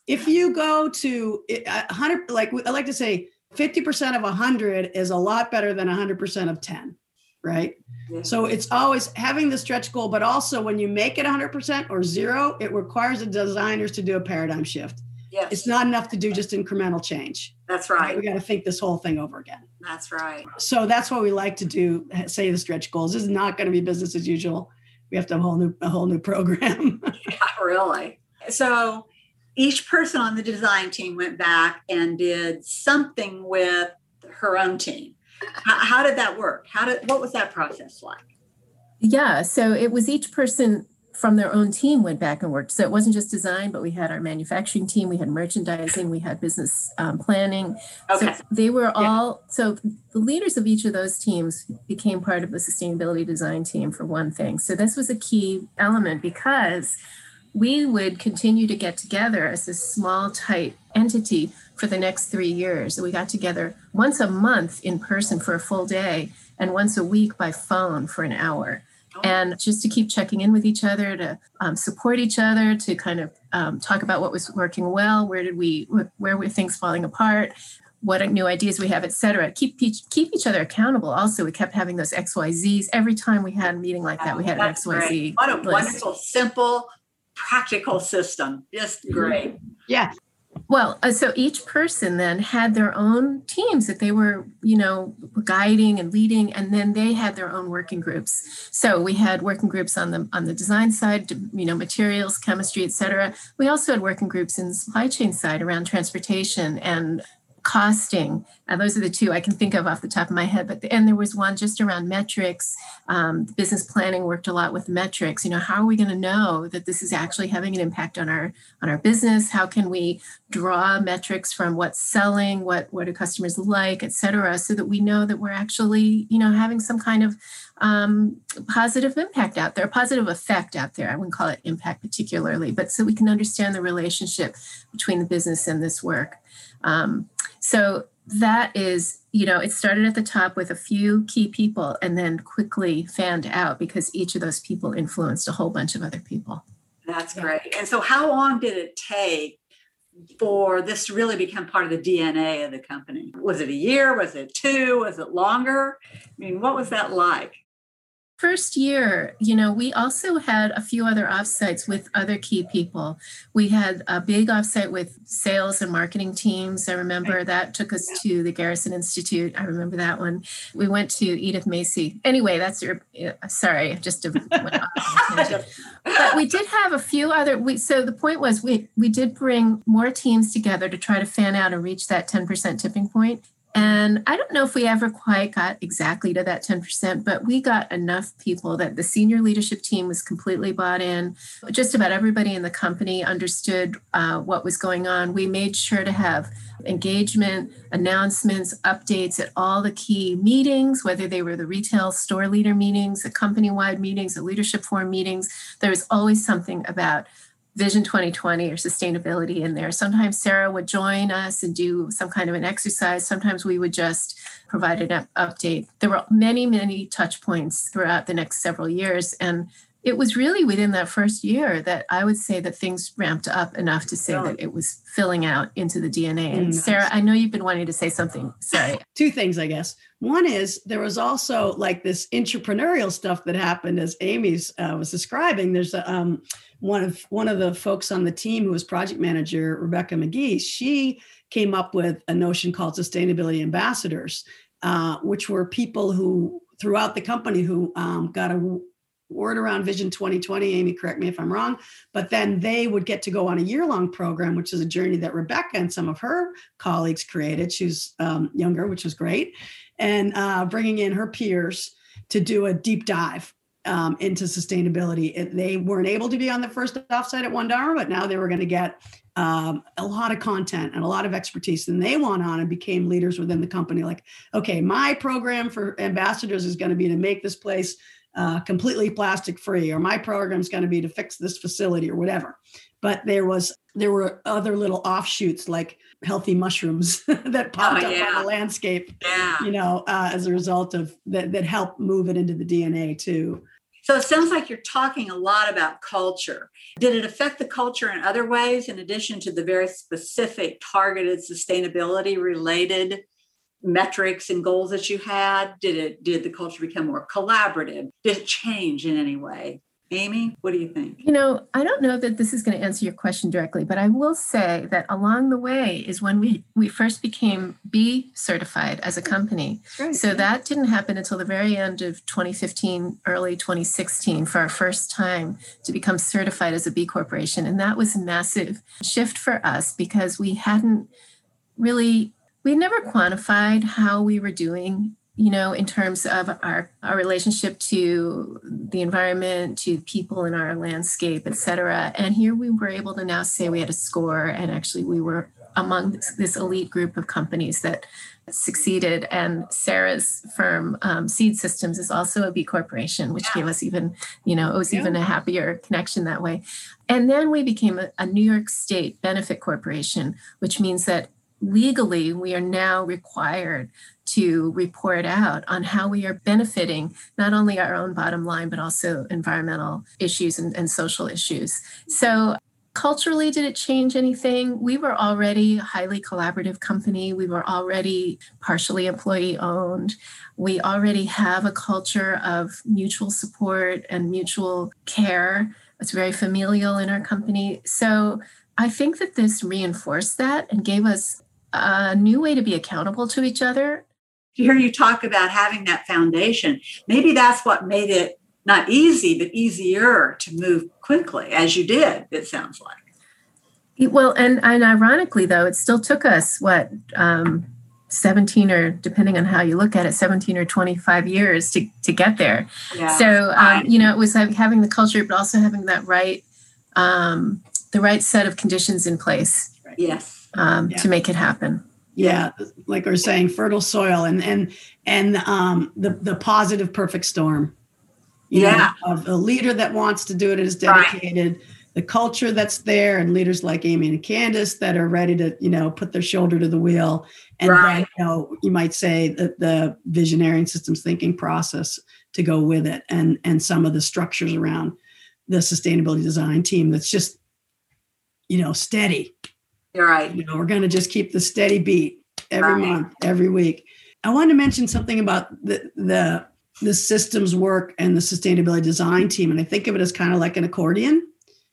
If you go to one hundred, like I like to say, fifty percent of one hundred is a lot better than one hundred percent of ten. Right. Yeah. So it's always having the stretch goal, but also when you make it one hundred percent or zero, it requires the designers to do a paradigm shift. Yes. It's not enough to do just incremental change. That's right. We got to think this whole thing over again. That's right. So that's what we like to do. Say the stretch goals. This is not going to be business as usual. We have to have a whole new, a whole new program. Yeah, really. So each person on the design team went back and did something with her own team. How did that work? How did what was that process like? Yeah, so it was each person from their own team went back and worked. So it wasn't just design, but we had our manufacturing team, we had merchandising, we had business um, planning. Okay. So they were all, yeah. so the leaders of each of those teams became part of the sustainability design team for one thing. So this was a key element because we would continue to get together as a small, tight entity for the next three years. So we got together once a month in person for a full day and once a week by phone for an hour. Oh. And just to keep checking in with each other, to um, support each other, to kind of um, talk about what was working well, where did we, where were things falling apart, what new ideas we have, et cetera. Keep each, keep each other accountable. Also, we kept having those X Y Zs. Every time we had a meeting like that, we had That's an X Y Z great. What a list. Wonderful, simple, practical system. Just great. Yeah. Well, uh, so each person then had their own teams that they were, you know, guiding and leading, and then they had their own working groups. So we had working groups on the on the design side, you know, materials, chemistry, et cetera. We also had working groups in the supply chain side around transportation and costing. Uh, those are the two I can think of off the top of my head. But the, and there was one just around metrics. Um, business planning worked a lot with metrics. You know, how are we going to know that this is actually having an impact on our on our business? How can we draw metrics from what's selling, what what do customers like, et cetera, so that we know that we're actually, you know, having some kind of um, positive impact out there, positive effect out there. I wouldn't call it impact particularly, but so we can understand the relationship between the business and this work. Um, so that is, you know, it started at the top with a few key people and then quickly fanned out because each of those people influenced a whole bunch of other people. That's yeah. great. And so how long did it take for this to really become part of the D N A of the company? Was it a year? Was it two? Was it longer? I mean, what was that like? First year, you know, we also had a few other offsites with other key people. We had a big offsite with sales and marketing teams. I remember right. that took us yeah. to the Garrison Institute. I remember that one. We went to Edith Macy. Anyway, that's your, sorry, just a, but we did have a few other, we, so the point was we, we did bring more teams together to try to fan out and reach that ten percent tipping point. And I don't know if we ever quite got exactly to that ten percent, but we got enough people that the senior leadership team was completely bought in. Just about everybody in the company understood uh, what was going on. We made sure to have engagement, announcements, updates at all the key meetings, whether they were the retail store leader meetings, the company-wide meetings, the leadership forum meetings. There was always something about Vision twenty twenty or sustainability in there. Sometimes Sarah would join us and do some kind of an exercise. Sometimes we would just provide an update. There were many, many touch points throughout the next several years. And it was really within that first year that I would say that things ramped up enough to say oh. that it was filling out into the D N A. And nice. Sarah, I know you've been wanting to say something. Sorry. Two things, I guess. One is there was also like this entrepreneurial stuff that happened as Amy's uh, was describing. There's a, um, one of one of the folks on the team who was project manager, Rebecca McGee. She came up with a notion called sustainability ambassadors, uh, which were people who throughout the company who um, got a word around Vision twenty twenty, Amy, correct me if I'm wrong, but then they would get to go on a year-long program, which is a journey that Rebecca and some of her colleagues created. She's um, younger, which was great, and uh, bringing in her peers to do a deep dive um, into sustainability. It, they weren't able to be on the first offsite at one dollar, but now they were going to get um, a lot of content and a lot of expertise. And they went on and became leaders within the company. Like, okay, my program for ambassadors is going to be to make this place Uh, completely plastic free, or my program is going to be to fix this facility or whatever. But there was there were other little offshoots like healthy mushrooms that popped oh, up yeah. on the landscape, yeah. you know, uh, as a result of that, that helped move it into the D N A too. So it sounds like you're talking a lot about culture. Did it affect the culture in other ways in addition to the very specific targeted sustainability related metrics and goals that you had? Did it, did the culture become more collaborative? Did it change in any way? Amy, what do you think? You know, I don't know that this is going to answer your question directly, but I will say that along the way is when we, we first became B certified as a company. Right. So that didn't happen until the very end of twenty fifteen, early twenty sixteen, for our first time to become certified as a B corporation. And that was a massive shift for us because we hadn't really We never quantified how we were doing, you know, in terms of our, our relationship to the environment, to people in our landscape, et cetera. And here we were able to now say we had a score, and actually we were among this, this elite group of companies that succeeded. And Sarah's firm, um, Seed Systems, is also a B Corporation, which yeah. gave us even, you know, it was yeah. even a happier connection that way. And then we became a, a New York State benefit corporation, which means that legally, we are now required to report out on how we are benefiting not only our own bottom line, but also environmental issues and, and social issues. So culturally, did it change anything? We were already a highly collaborative company. We were already partially employee owned. We already have a culture of mutual support and mutual care. It's very familial in our company. So I think that this reinforced that and gave us a new way to be accountable to each other. To hear you talk about having that foundation, maybe that's what made it not easy, but easier to move quickly, as you did, it sounds like. Well, and, and ironically, though, it still took us, what, um, seventeen or, depending on how you look at it, seventeen or twenty-five years to, to get there. Yeah. So, um, you know, it was like having the culture, but also having that right, um, the right set of conditions in place. Yes. Um, yeah. to make it happen. Yeah, like we're saying, fertile soil and and and um, the the positive perfect storm. You yeah, know, of a leader that wants to do it, is dedicated. Right. The culture that's there, and leaders like Amy and Candace that are ready to, you know, put their shoulder to the wheel. And right. then, you know, you might say that the visionary and systems thinking process to go with it, and and some of the structures around the sustainability design team that's just, you know, steady. You're right. You know, we're going to just keep the steady beat every right. month, every week. I want to mention something about the, the the systems work and the sustainability design team. And I think of it as kind of like an accordion,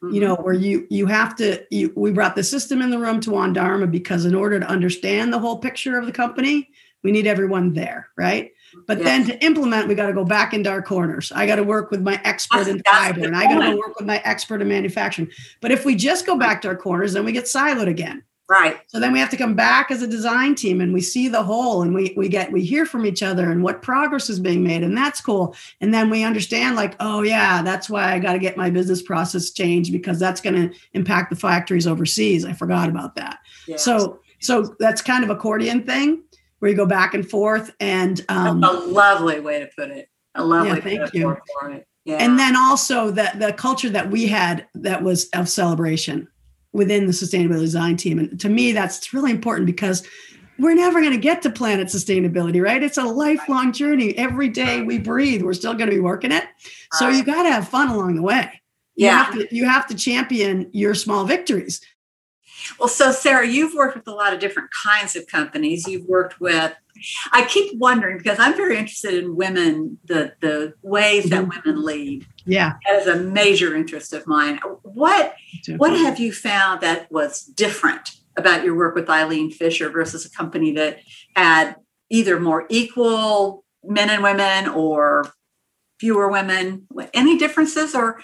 mm-hmm. you know, where you you have to, you, we brought the system in the room to Wandharma because in order to understand the whole picture of the company, we need everyone there, right? But yes. then to implement, we got to go back into our corners. I got to work with my expert that's, in fiber, and I got to go work with my expert in manufacturing. But if we just go back to our corners, then we get siloed again. Right. So then we have to come back as a design team, and we see the whole, and we we get we hear from each other and what progress is being made, and that's cool. And then we understand, like, oh yeah, that's why I got to get my business process changed because that's going to impact the factories overseas. I forgot about that. Yes. So so that's kind of accordion thing, where you go back and forth. And um, that's a lovely way to put it. A lovely yeah, thank you. Metaphor for it. Yeah. And then also the, the culture that we had that was of celebration within the sustainability design team. And to me, that's really important because we're never going to get to planet sustainability, right? It's a lifelong journey. Every day we breathe, we're still going to be working it. So you got to have fun along the way. Yeah. You have to, you have to champion your small victories. Well, so Sarah, you've worked with a lot of different kinds of companies. You've worked with, I keep wondering, because I'm very interested in women, the, the ways that women lead. Yeah. That is a major interest of mine. What, what have you found that was different about your work with Eileen Fisher versus a company that had either more equal men and women or fewer women? Any differences, or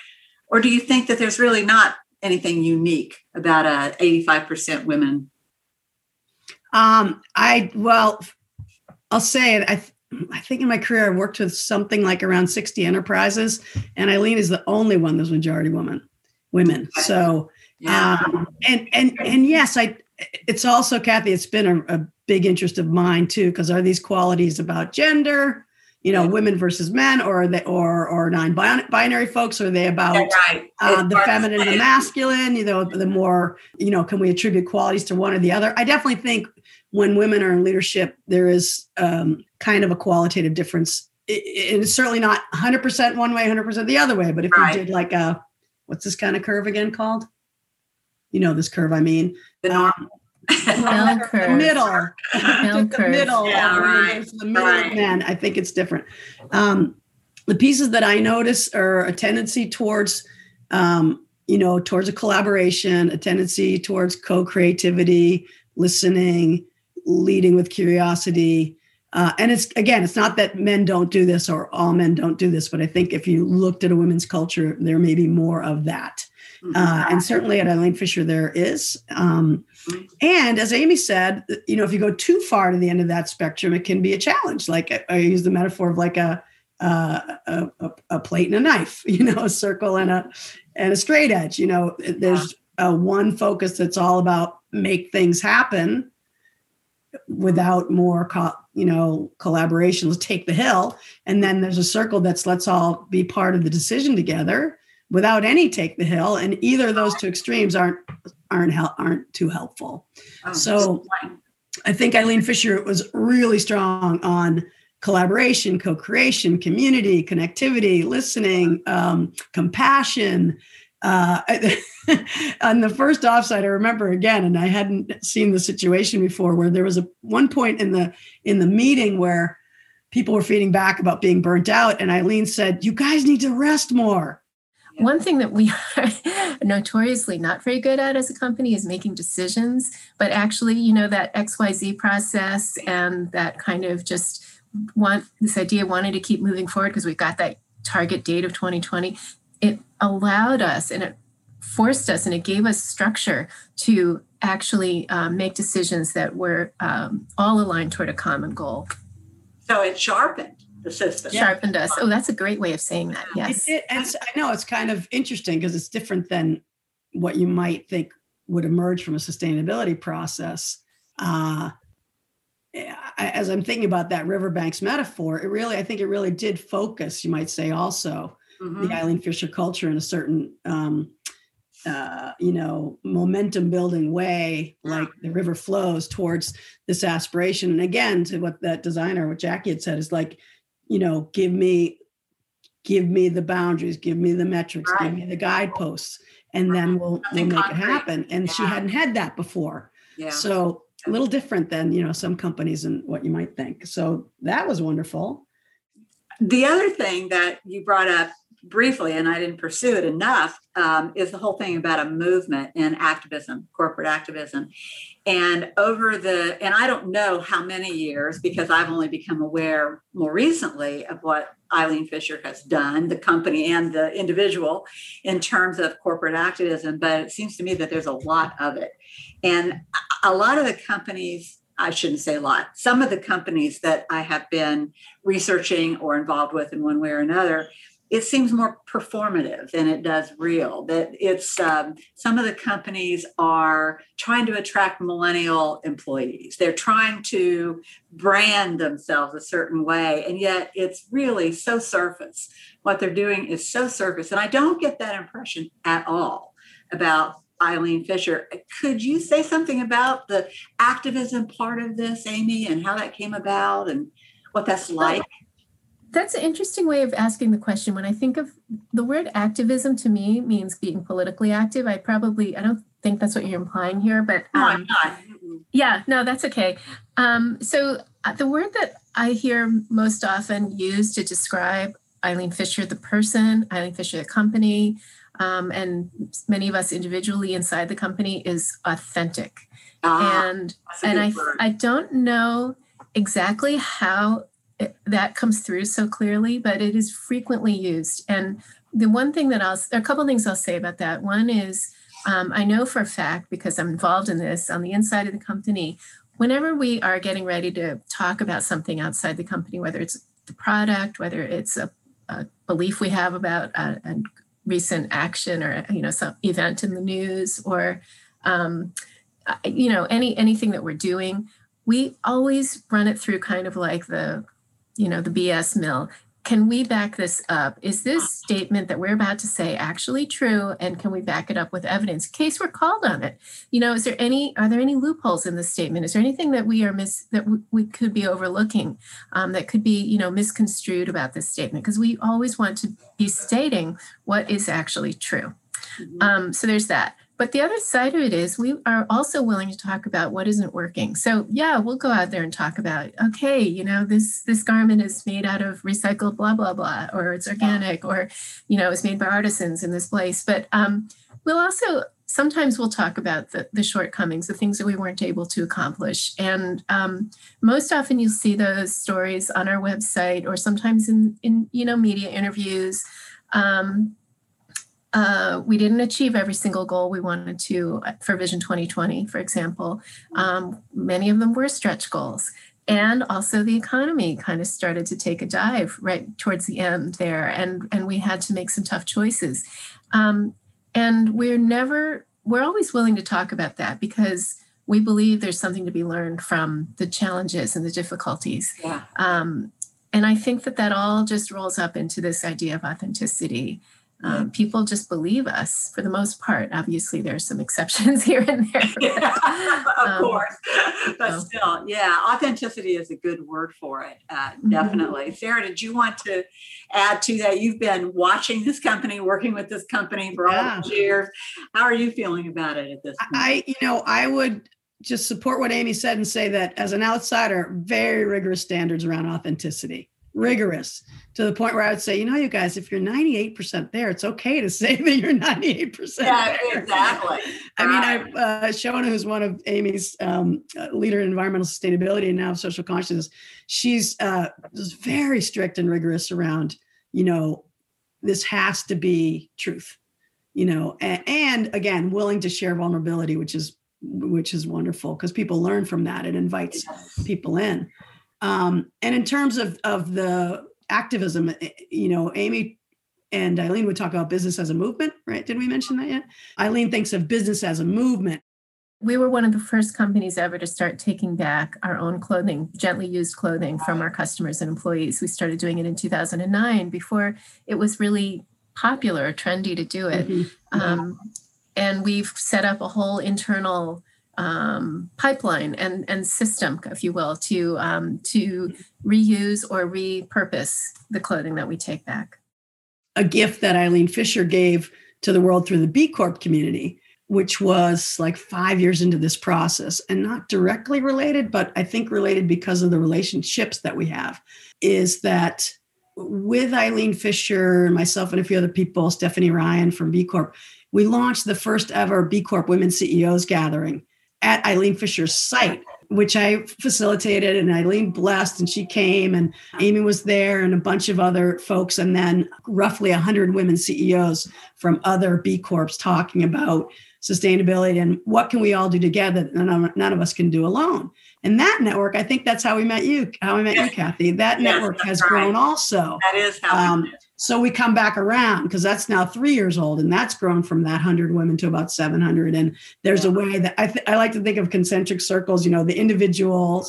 or do you think that there's really not anything unique about a eighty-five percent women? Um, I well, I'll say it. I th- I think in my career, I've worked with something like around sixty enterprises, and Eileen is the only one that's majority woman, women. So, yeah. um, and, and, and yes, I, it's also, Kathy, it's been a, a big interest of mine too, because are these qualities about gender, you know, women versus men, or are they, or, or non-binary folks? Are they about right. uh, the feminine and the masculine, you know, the more, you know, can we attribute qualities to one or the other? I definitely think when women are in leadership, there is um, kind of a qualitative difference. It, it's certainly not one hundred percent one way, one hundred percent the other way. But if right. you did like a, what's this kind of curve again called? You know this curve, I mean. The um, well, curve. The middle. The curve. middle. Yeah, right. The middle right. of men. I think it's different. Um, the pieces that I notice are a tendency towards, um, you know, towards a collaboration, a tendency towards co-creativity, listening, leading with curiosity. Uh, and it's, again, it's not that men don't do this or all men don't do this, but I think if you looked at a women's culture, there may be more of that. Uh, and certainly at Eileen Fisher, there is. Um, and as Amy said, you know, if you go too far to the end of that spectrum, it can be a challenge. Like I, I use the metaphor of like a, uh, a, a plate and a knife, you know, a circle and a, and a straight edge, you know, there's a one focus that's all about make things happen without more, co- you know, collaboration, let's take the hill. And then there's a circle that's let's all be part of the decision together without any take the hill. And either of those two extremes aren't, aren't, hel- aren't too helpful. Oh, so I think Eileen Fisher was really strong on collaboration, co-creation, community, connectivity, listening, um, compassion. Uh, on the first offsite, I remember again, and I hadn't seen the situation before, where there was a one point in the in the meeting where people were feeding back about being burnt out, and Eileen said, "You guys need to rest more." Yeah. One thing that we are notoriously not very good at as a company is making decisions, but actually, you know, that X Y Z process and that kind of just want this idea wanting to keep moving forward because we've got that target date of twenty twenty. It allowed us and it forced us and it gave us structure to actually um, make decisions that were um, all aligned toward a common goal. So it sharpened the system. Yeah. Sharpened us. Oh, that's a great way of saying that. Yes. It, it, it's, I know it's kind of interesting because it's different than what you might think would emerge from a sustainability process. Uh, as I'm thinking about that riverbanks metaphor, it really, I think it really did focus, you might say also, mm-hmm. the Eileen Fisher culture in a certain, um, uh, you know, momentum building way, like the river flows towards this aspiration. And again, to what that designer, what Jackie had said is like, you know, give me, give me the boundaries, give me the metrics, right. give me the guideposts, and right. then we'll, we'll make concrete. It happen. And yeah. she hadn't had that before. Yeah. So a little different than, you know, some companies and what you might think. So that was wonderful. The other thing that you brought up briefly, and I didn't pursue it enough, um, is the whole thing about a movement and activism, corporate activism. And over the, and I don't know how many years, because I've only become aware more recently of what Eileen Fisher has done, the company and the individual, in terms of corporate activism. But it seems to me that there's a lot of it. And a lot of the companies, I shouldn't say a lot, some of the companies that I have been researching or involved with in one way or another, it seems more performative than it does real. That it's um, some of the companies are trying to attract millennial employees. They're trying to brand themselves a certain way, and yet it's really so surface. What they're doing is so surface, and I don't get that impression at all about Eileen Fisher. Could you say something about the activism part of this, Amy, and how that came about and what that's like? That's an interesting way of asking the question. When I think of the word activism, to me means being politically active. I probably, I don't think that's what you're implying here, but um, no, I'm yeah, no, that's okay. Um, so the word that I hear most often used to describe Eileen Fisher, the person, Eileen Fisher, the company, Um, and many of us individually inside the company, is authentic. Ah, and and I, I don't know exactly how it, that comes through so clearly, but it is frequently used. And the one thing that I'll, there are a couple of things I'll say about that. One is, um, I know for a fact, because I'm involved in this on the inside of the company, whenever we are getting ready to talk about something outside the company, whether it's the product, whether it's a, a belief we have about a, a recent action, or you know, some event in the news, or um, you know, any anything that we're doing, we always run it through kind of like the, you know, the B S mill. Can we back this up? Is this statement that we're about to say actually true? And can we back it up with evidence in case we're called on it? You know, is there any? Are there any loopholes in the statement? Is there anything that we are miss that w- we could be overlooking, um, that could be, you know, misconstrued about this statement? Because we always want to be stating what is actually true. Mm-hmm. Um, so there's that. But the other side of it is we are also willing to talk about what isn't working. So yeah, we'll go out there and talk about, okay, you know, this this garment is made out of recycled blah, blah, blah, or it's organic, or, you know, it's made by artisans in this place. But um, we'll also, sometimes we'll talk about the, the shortcomings, the things that we weren't able to accomplish. And um, most often you'll see those stories on our website, or sometimes in, in you know, media interviews. Um, Uh, we didn't achieve every single goal we wanted to for Vision twenty twenty, for example. Um, many of them were stretch goals. And also the economy kind of started to take a dive right towards the end there. And, and we had to make some tough choices. Um, and we're never, we're always willing to talk about that, because we believe there's something to be learned from the challenges and the difficulties. Yeah. Um, and I think that that all just rolls up into this idea of authenticity. Um, people just believe us for the most part. Obviously, there are some exceptions here and there. But, yeah, of um, course. But so. still, yeah, authenticity is a good word for it, uh, definitely. Mm-hmm. Sarah, did you want to add to that? You've been watching this company, working with this company for yeah. all these years. How are you feeling about it at this point? I, you know, I would just support what Amy said and say that as an outsider, very rigorous standards around authenticity. Rigorous to the point where I would say, you know, you guys, if you're ninety-eight percent there, it's okay to say that you're ninety-eight percent yeah, there. Exactly. I right. mean, I, uh, Shona, who's one of Amy's um, leader in environmental sustainability and now of social consciousness, she's uh, very strict and rigorous around, you know, this has to be truth, you know, and, and again, willing to share vulnerability, which is, which is wonderful, because people learn from that. It invites people in. Um, and in terms of, of the activism, you know, Amy and Eileen would talk about business as a movement, right? Did we mention that yet? Eileen thinks of business as a movement. We were one of the first companies ever to start taking back our own clothing, gently used clothing from our customers and employees. We started doing it in two thousand nine before it was really popular or trendy to do it. Mm-hmm. Um, and we've set up a whole internal Um, pipeline and, and system, if you will, to um, to reuse or repurpose the clothing that we take back. A gift that Eileen Fisher gave to the world through the B Corp community, which was like five years into this process, and not directly related, but I think related because of the relationships that we have, is that with Eileen Fisher and myself and a few other people, Stephanie Ryan from B Corp, we launched the first ever B Corp Women C E Os Gathering at Eileen Fisher's site, which I facilitated, and Eileen blessed, and she came, and Amy was there, and a bunch of other folks, and then roughly one hundred women C E Os from other B Corps talking about sustainability and what can we all do together that none of us can do alone. And that network, I think that's how we met you, how I met yes. you, Kathy. That yes, network has right. grown also. That is how um, So we come back around, because that's now three years old, and that's grown from that one hundred women to about seven hundred. And there's yeah. a way that I, th- I like to think of concentric circles, you know, the individuals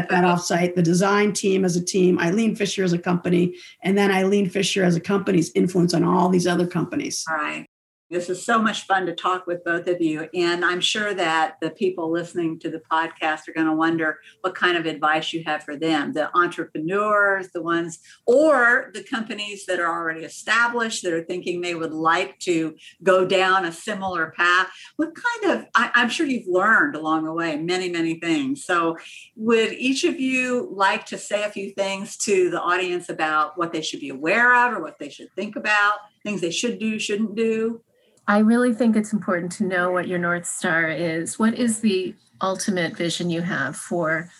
at that offsite, the design team as a team, Eileen Fisher as a company, and then Eileen Fisher as a company's influence on all these other companies. All right. This is so much fun to talk with both of you. And I'm sure that the people listening to the podcast are going to wonder what kind of advice you have for them, the entrepreneurs, the ones, or the companies that are already established that are thinking they would like to go down a similar path. What kind of, I, I'm sure you've learned along the way, many, many things. So would each of you like to say a few things to the audience about what they should be aware of or what they should think about, things they should do, shouldn't do? I really think it's important to know what your North Star is. What is the ultimate vision you have for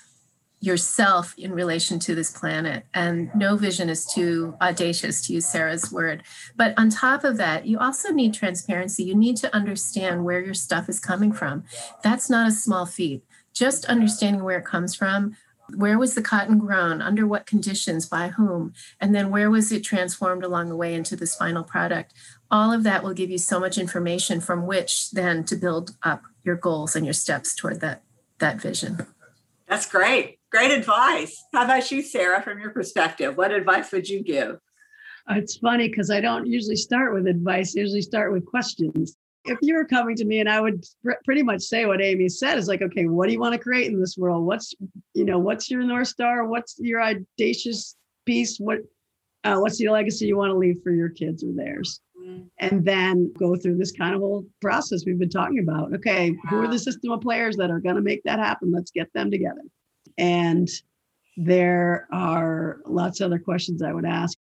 yourself in relation to this planet? And no vision is too audacious, to use Sarah's word. But on top of that, you also need transparency. You need to understand where your stuff is coming from. That's not a small feat. Just understanding where it comes from. Where was the cotton grown? Under what conditions? By whom? And then where was it transformed along the way into this final product? All of that will give you so much information from which then to build up your goals and your steps toward that, that vision. That's great. Great advice. How about you, Sarah, from your perspective? What advice would you give? It's funny because I don't usually start with advice. I usually start with questions. If you were coming to me and I would pretty much say what Amy said is like, okay, what do you want to create in this world? What's, you know, what's your North Star? What's your audacious piece? What, uh, what's the legacy you want to leave for your kids or theirs? Mm-hmm. And then go through this kind of whole process we've been talking about. Okay, wow. Who are the system of players that are going to make that happen? Let's get them together. And there are lots of other questions I would ask.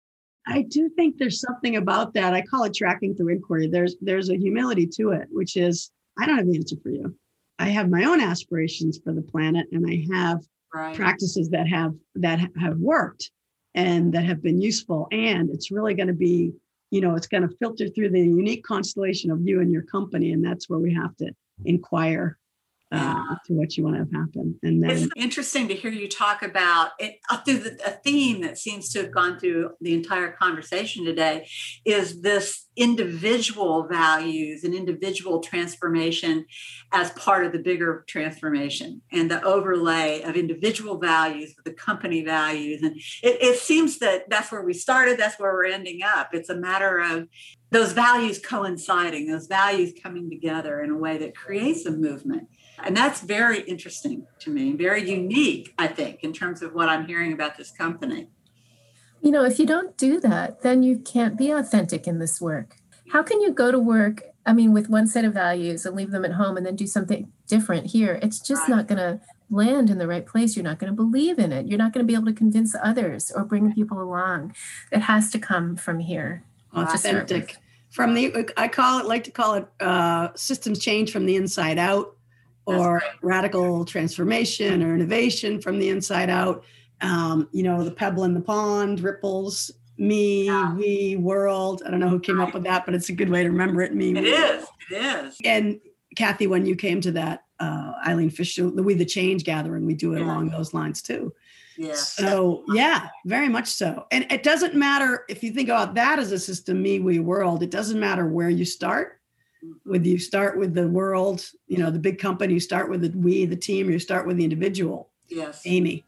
I do think there's something about that. I call it tracking through inquiry. There's there's a humility to it, which is, I don't have the answer for you. I have my own aspirations for the planet, and I have right. practices that have that have worked and that have been useful. And it's really going to be, you know, it's going to filter through the unique constellation of you and your company. And that's where we have to inquire Uh, to what you want to have happen. And then it's interesting to hear you talk about it up through the, a theme that seems to have gone through the entire conversation today is this individual values and individual transformation as part of the bigger transformation and the overlay of individual values with the company values. And it, it seems that that's where we started. That's where we're ending up. It's a matter of those values coinciding, those values coming together in a way that creates a movement. And that's very interesting to me, very unique, I think, in terms of what I'm hearing about this company. You know, if you don't do that, then you can't be authentic in this work. How can you go to work, I mean, with one set of values and leave them at home and then do something different here? It's just right. not going to land in the right place. You're not going to believe in it. You're not going to be able to convince others or bring people along. It has to come from here. Authentic. From the, I call it, like to call it uh, systems change from the inside out. Or radical transformation or innovation from the inside out. Um, you know, the pebble in the pond, ripples, me, yeah. we, world. I don't know who came up with that, but it's a good way to remember it. Me, it is. It is. And Kathy, when you came to that, uh, Eileen Fisher, the We the Change Gathering, we do it yeah. along those lines too. Yeah. So yeah, very much so. And it doesn't matter if you think about that as a system, me, we, world, it doesn't matter where you start. Whether you start with the world, you know, the big company, you start with the we, the team, or you start with the individual, yes, Amy.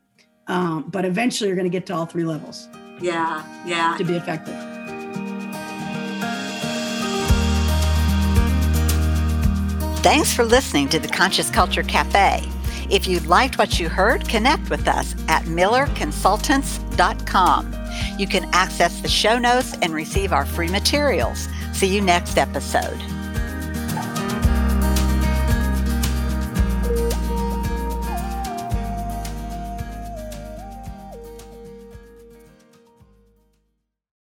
Um, but eventually you're going to get to all three levels. Yeah, yeah. To be effective. Thanks for listening to the Conscious Culture Cafe. If you liked what you heard, connect with us at miller consultants dot com. You can access the show notes and receive our free materials. See you next episode.